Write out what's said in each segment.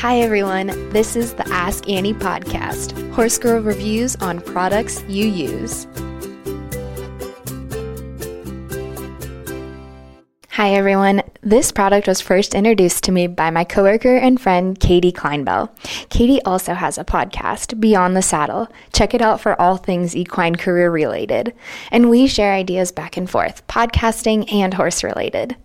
Hi everyone, this is the Ask Annie podcast, Horse Girl reviews on products you use. Hi everyone, this product was first introduced to me by my coworker and friend Katie Kleinbell. Katie also has a podcast, Beyond the Saddle. Check it out for all things equine career related. And we share ideas back and forth, podcasting and horse related.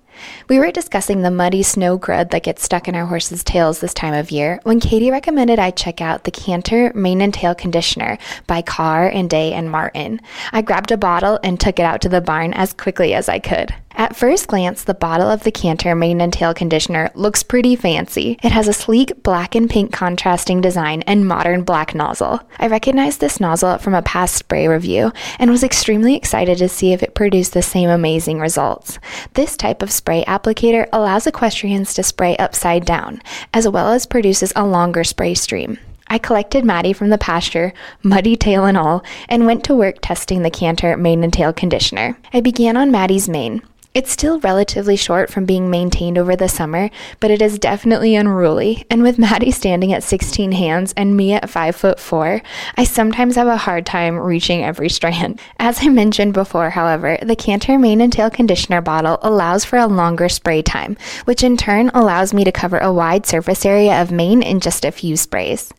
We were discussing the muddy snow crud that gets stuck in our horses' tails this time of year when Katie recommended I check out the Canter Mane and Tail Conditioner by Carr and Day and Martin. I grabbed a bottle and took it out to the barn as quickly as I could. At first glance, the bottle of the Canter Mane and Tail Conditioner looks pretty fancy. It has a sleek black and pink contrasting design and modern black nozzle. I recognized this nozzle from a past spray review and was extremely excited to see if it produced the same amazing results. This type of spray applicator allows equestrians to spray upside down, as well as produces a longer spray stream. I collected Maddie from the pasture, muddy tail and all, and went to work testing the Canter Mane and Tail Conditioner. I began on Maddie's mane. It's still relatively short from being maintained over the summer, but it is definitely unruly, and with Maddie standing at 16 hands and me at 5'4", I sometimes have a hard time reaching every strand. As I mentioned before, however, the Canter Mane and Tail Conditioner bottle allows for a longer spray time, which in turn allows me to cover a wide surface area of mane in just a few sprays.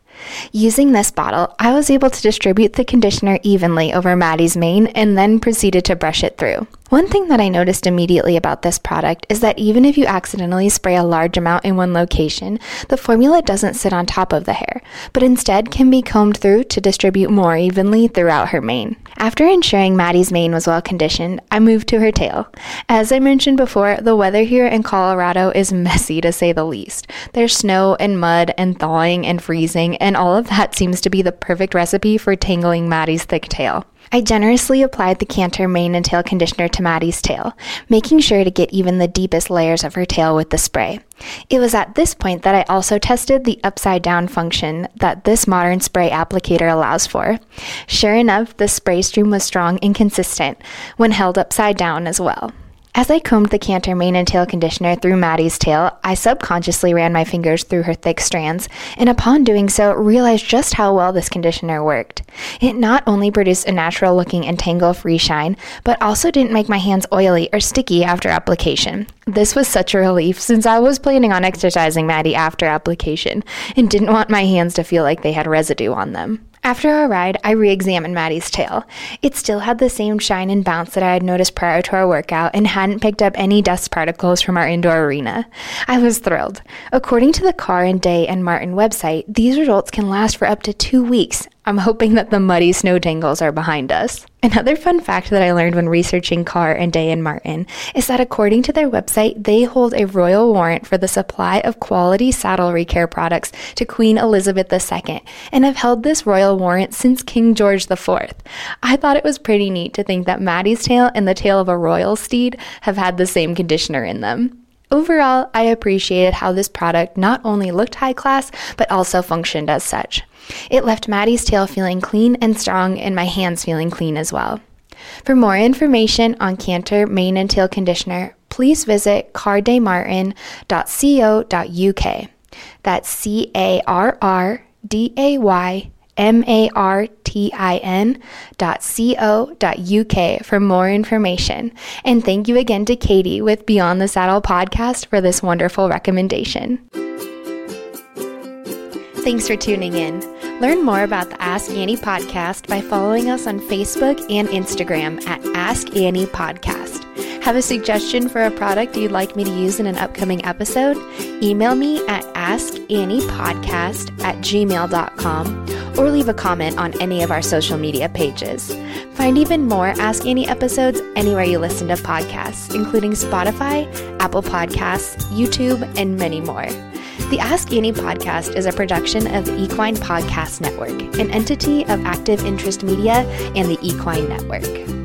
Using this bottle, I was able to distribute the conditioner evenly over Maddie's mane and then proceeded to brush it through. One thing that I noticed immediately about this product is that even if you accidentally spray a large amount in one location, the formula doesn't sit on top of the hair, but instead can be combed through to distribute more evenly throughout her mane. After ensuring Maddie's mane was well conditioned, I moved to her tail. As I mentioned before, the weather here in Colorado is messy to say the least. There's snow and mud and thawing and freezing, and all of that seems to be the perfect recipe for tangling Maddie's thick tail. I generously applied the Canter Mane and Tail Conditioner to Maddie's tail, making sure to get even the deepest layers of her tail with the spray. It was at this point that I also tested the upside-down function that this modern spray applicator allows for. Sure enough, the spray stream was strong and consistent when held upside down as well. As I combed the Canter Mane and Tail Conditioner through Maddie's tail, I subconsciously ran my fingers through her thick strands, and upon doing so, realized just how well this conditioner worked. It not only produced a natural-looking and tangle-free shine, but also didn't make my hands oily or sticky after application. This was such a relief since I was planning on exercising Maddie after application, and didn't want my hands to feel like they had residue on them. After our ride, I re-examined Maddie's tail. It still had the same shine and bounce that I had noticed prior to our workout and hadn't picked up any dust particles from our indoor arena. I was thrilled. According to the Carr and Day and Martin website, these results can last for up to 2 weeks. I'm hoping that the muddy snow tangles are behind us. Another fun fact that I learned when researching Carr and Day and Martin is that according to their website, they hold a royal warrant for the supply of quality saddlery care products to Queen Elizabeth II and have held this royal warrant since King George IV. I thought it was pretty neat to think that Maddie's tail and the tail of a royal steed have had the same conditioner in them. Overall, I appreciated how this product not only looked high class, but also functioned as such. It left Maddie's tail feeling clean and strong, and my hands feeling clean as well. For more information on Canter Mane and Tail Conditioner, please visit carrdaymartin.co.uk. That's carrdaymartin.co.uk for more information. And thank you again to Katie with Beyond the Saddle podcast for this wonderful recommendation. Thanks for tuning in. Learn more about the Ask Annie podcast by following us on Facebook and Instagram at Ask Annie Podcast. Have a suggestion for a product you'd like me to use in an upcoming episode? Email me at askanniepodcast@gmail.com or leave a comment on any of our social media pages. Find even more Ask Annie episodes anywhere you listen to podcasts, including Spotify, Apple Podcasts, YouTube, and many more. The Ask Annie podcast is a production of the Equine Podcast Network, an entity of Active Interest Media and the Equine Network.